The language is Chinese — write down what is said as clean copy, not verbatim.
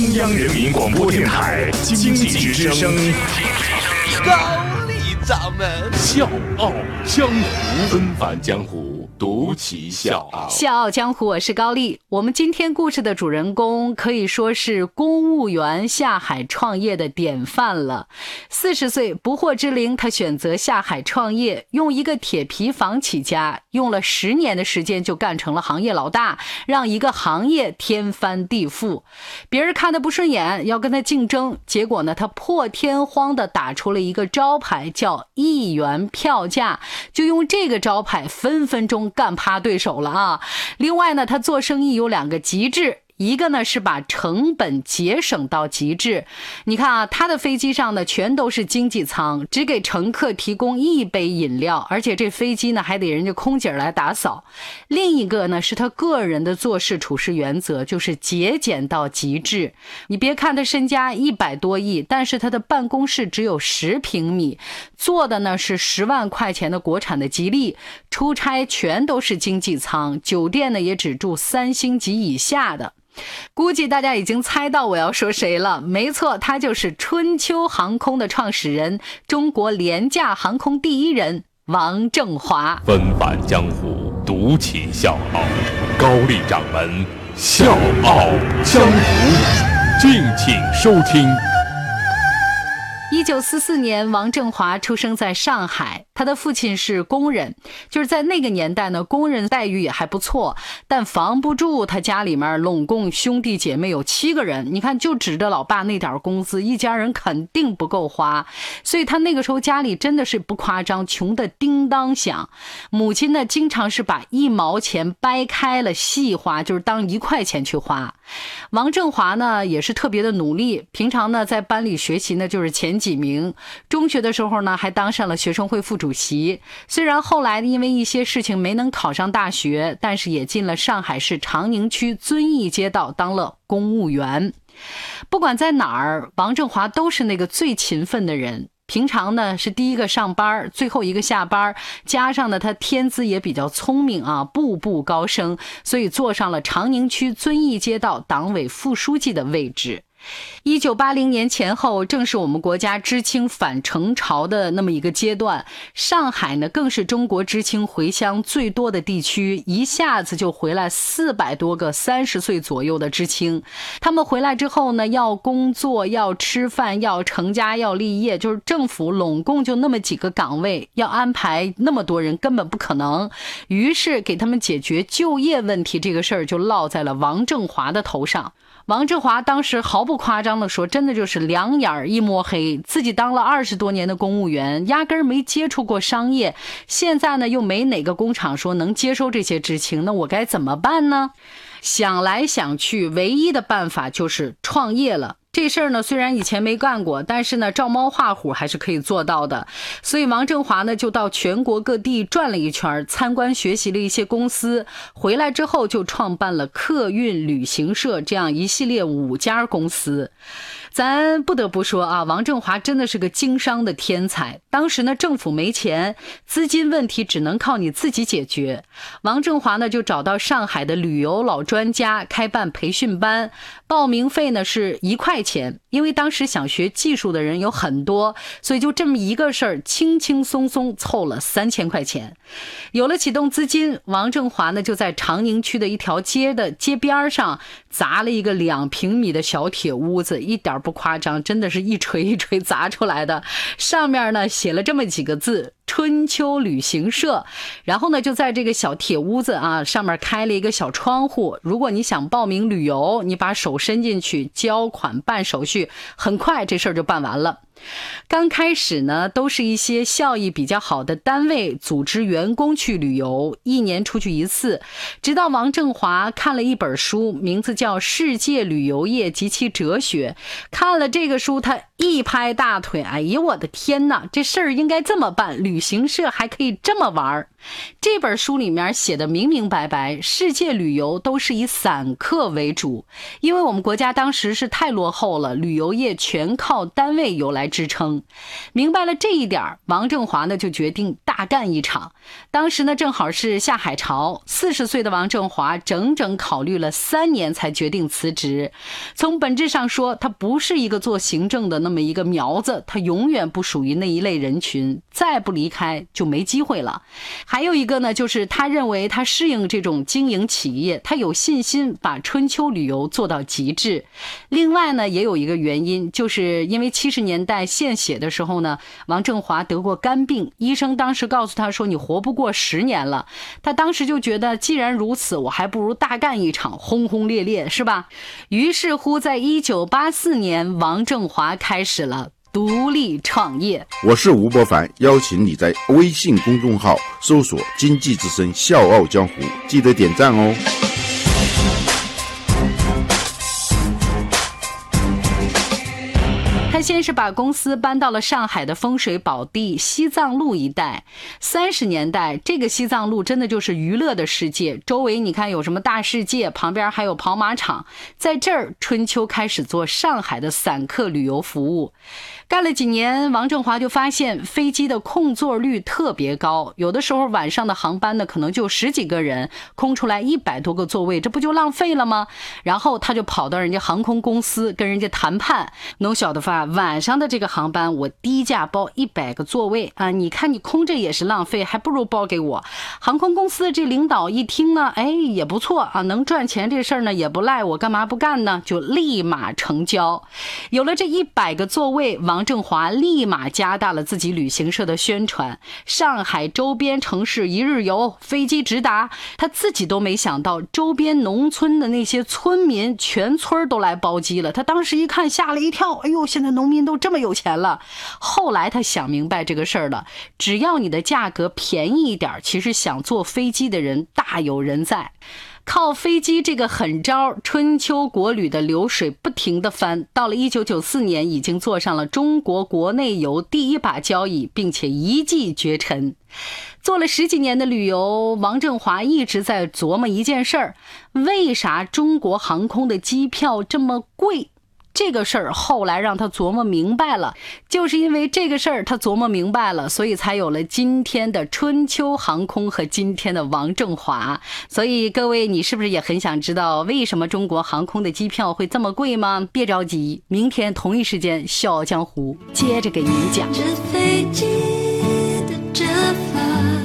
中央人民广播电台经济之声，高丽掌门笑傲江湖，纷繁江湖，独骑笑傲。笑傲江湖，我是高丽。我们今天故事的主人公可以说是公务员下海创业的典范了。40岁不惑之龄，他选择下海创业，用一个铁皮房起家，用了10年的时间就干成了行业老大，让一个行业天翻地覆。别人看他不顺眼，要跟他竞争，结果呢，他破天荒地打出了一个招牌，叫1元票价，就用这个招牌分分钟干趴对手了啊！另外呢，他做生意有2个极致。一个呢是把成本节省到极致，你看啊，他的飞机上呢全都是经济舱，只给乘客提供1杯饮料，而且这飞机呢还得人家空姐来打扫。另一个呢是他个人的做事处事原则，就是节俭到极致。你别看他身家100多亿，但是他的办公室只有10平米，做的呢是10万块钱的国产的吉利，出差全都是经济舱，酒店呢也只住3星级以下的。估计大家已经猜到我要说谁了，没错，他就是春秋航空的创始人，中国廉价航空第一人王正华。纷繁江湖，独起笑傲，高丽掌门笑傲江湖，敬请收听。1944年，王正华出生在上海，他的父亲是工人，就是在那个年代呢，工人待遇也还不错，但防不住他家里面拢共兄弟姐妹有7个人，你看就指着老爸那点工资，一家人肯定不够花，所以他那个时候家里真的是不夸张，穷得叮当响。母亲呢，经常是把1毛钱掰开了细花，就是当1块钱去花。王正华呢，也是特别的努力，平常呢在班里学习呢就是前几名，中学的时候呢还当上了学生会副主席。虽然后来因为一些事情没能考上大学，但是也进了上海市长宁区遵义街道当了公务员。不管在哪儿，王正华都是那个最勤奋的人。平常呢是第一个上班，最后一个下班，加上呢他天资也比较聪明啊，步步高升，所以坐上了长宁区遵义街道党委副书记的位置。1980年前后，正是我们国家知青返城潮的那么一个阶段，上海呢更是中国知青回乡最多的地区，一下子就回来400多个30岁左右的知青。他们回来之后呢，要工作，要吃饭，要成家，要立业，就是政府拢共就那么几个岗位，要安排那么多人根本不可能，于是给他们解决就业问题这个事儿就落在了王正华的头上。王正华当时毫不夸张地说，真的就是两眼一摸黑，自己当了20多年的公务员，压根儿没接触过商业，现在呢又没哪个工厂说能接收这些知青，那我该怎么办呢？想来想去，唯一的办法就是创业了。这事儿呢，虽然以前没干过，但是呢，照猫画虎还是可以做到的。所以王正华呢，就到全国各地转了一圈，参观学习了一些公司。回来之后，就创办了客运旅行社这样一系列5家公司。咱不得不说啊，王正华真的是个经商的天才。当时呢，政府没钱，资金问题只能靠你自己解决。王正华呢，就找到上海的旅游老专家开办培训班，报名费呢是1块钱。因为当时想学技术的人有很多，所以就这么一个事儿，轻轻松松凑了3000块钱。有了启动资金，王正华呢就在长宁区的一条街的街边上砸了一个2平米的小铁屋子，一点不夸张，真的是一锤一锤砸出来的。上面呢写了这么几个字，春秋旅行社。然后呢就在这个小铁屋子啊上面开了一个小窗户，如果你想报名旅游，你把手伸进去，交款办手续，很快这事儿就办完了。刚开始呢都是一些效益比较好的单位组织员工去旅游，1年出去1次，直到王正华看了一本书，名字叫《世界旅游业及其哲学》。看了这个书，他一拍大腿，哎呀我的天哪，这事儿应该这么办，旅行社还可以这么玩。这本书里面写的明明白白，世界旅游都是以散客为主，因为我们国家当时是太落后了，旅游业全靠单位游来来支撑。明白了这一点，王正华呢就决定大干一场。当时呢正好是下海潮，40岁的王正华整整考虑了3年才决定辞职。从本质上说，他不是一个做行政的那么一个苗子，他永远不属于那一类人群，再不离开就没机会了。还有一个呢，就是他认为他适应这种经营企业，他有信心把春秋旅游做到极致。另外呢，也有一个原因，就是因为70年代献血的时候呢，王正华得过肝病，医生当时告诉他说你活不过10年了。他当时就觉得既然如此，我还不如大干一场，轰轰烈烈，是吧？于是乎，在1984年，王正华开始了独立创业。我是吴伯凡，邀请你在微信公众号搜索经济之声笑傲江湖，记得点赞哦。他先是把公司搬到了上海的风水宝地西藏路一带。30年代，这个西藏路真的就是娱乐的世界，周围你看有什么大世界，旁边还有跑马场。在这儿，春秋开始做上海的散客旅游服务。干了几年，王正华就发现飞机的空座率特别高，有的时候晚上的航班呢，可能就10几个人，空出来100多个座位，这不就浪费了吗？然后他就跑到人家航空公司跟人家谈判，能晓得吧？晚上的这个航班我低价包100个座位啊！你看你空着也是浪费，还不如包给我。航空公司这领导一听呢，哎，也不错啊，能赚钱这事儿呢也不赖，我干嘛不干呢？就立马成交。有了这100个座位，王正华立马加大了自己旅行社的宣传，上海周边城市一日游，飞机直达。他自己都没想到周边农村的那些村民全村都来包机了，他当时一看吓了一跳，哎呦，现在农民都这么有钱了。后来他想明白这个事儿了，只要你的价格便宜一点，其实想坐飞机的人大有人在。靠飞机这个狠招，春秋国旅的流水不停地翻，到了1994年，已经坐上了中国国内游第一把交椅，并且一骑绝尘。做了10几年的旅游，王正华一直在琢磨一件事儿：为啥中国航空的机票这么贵？这个事儿后来让他琢磨明白了，就是因为这个事儿他琢磨明白了，所以才有了今天的春秋航空和今天的王正华。所以各位，你是不是也很想知道为什么中国航空的机票会这么贵吗？别着急，明天同一时间笑傲江湖接着给您讲。这飞机的折返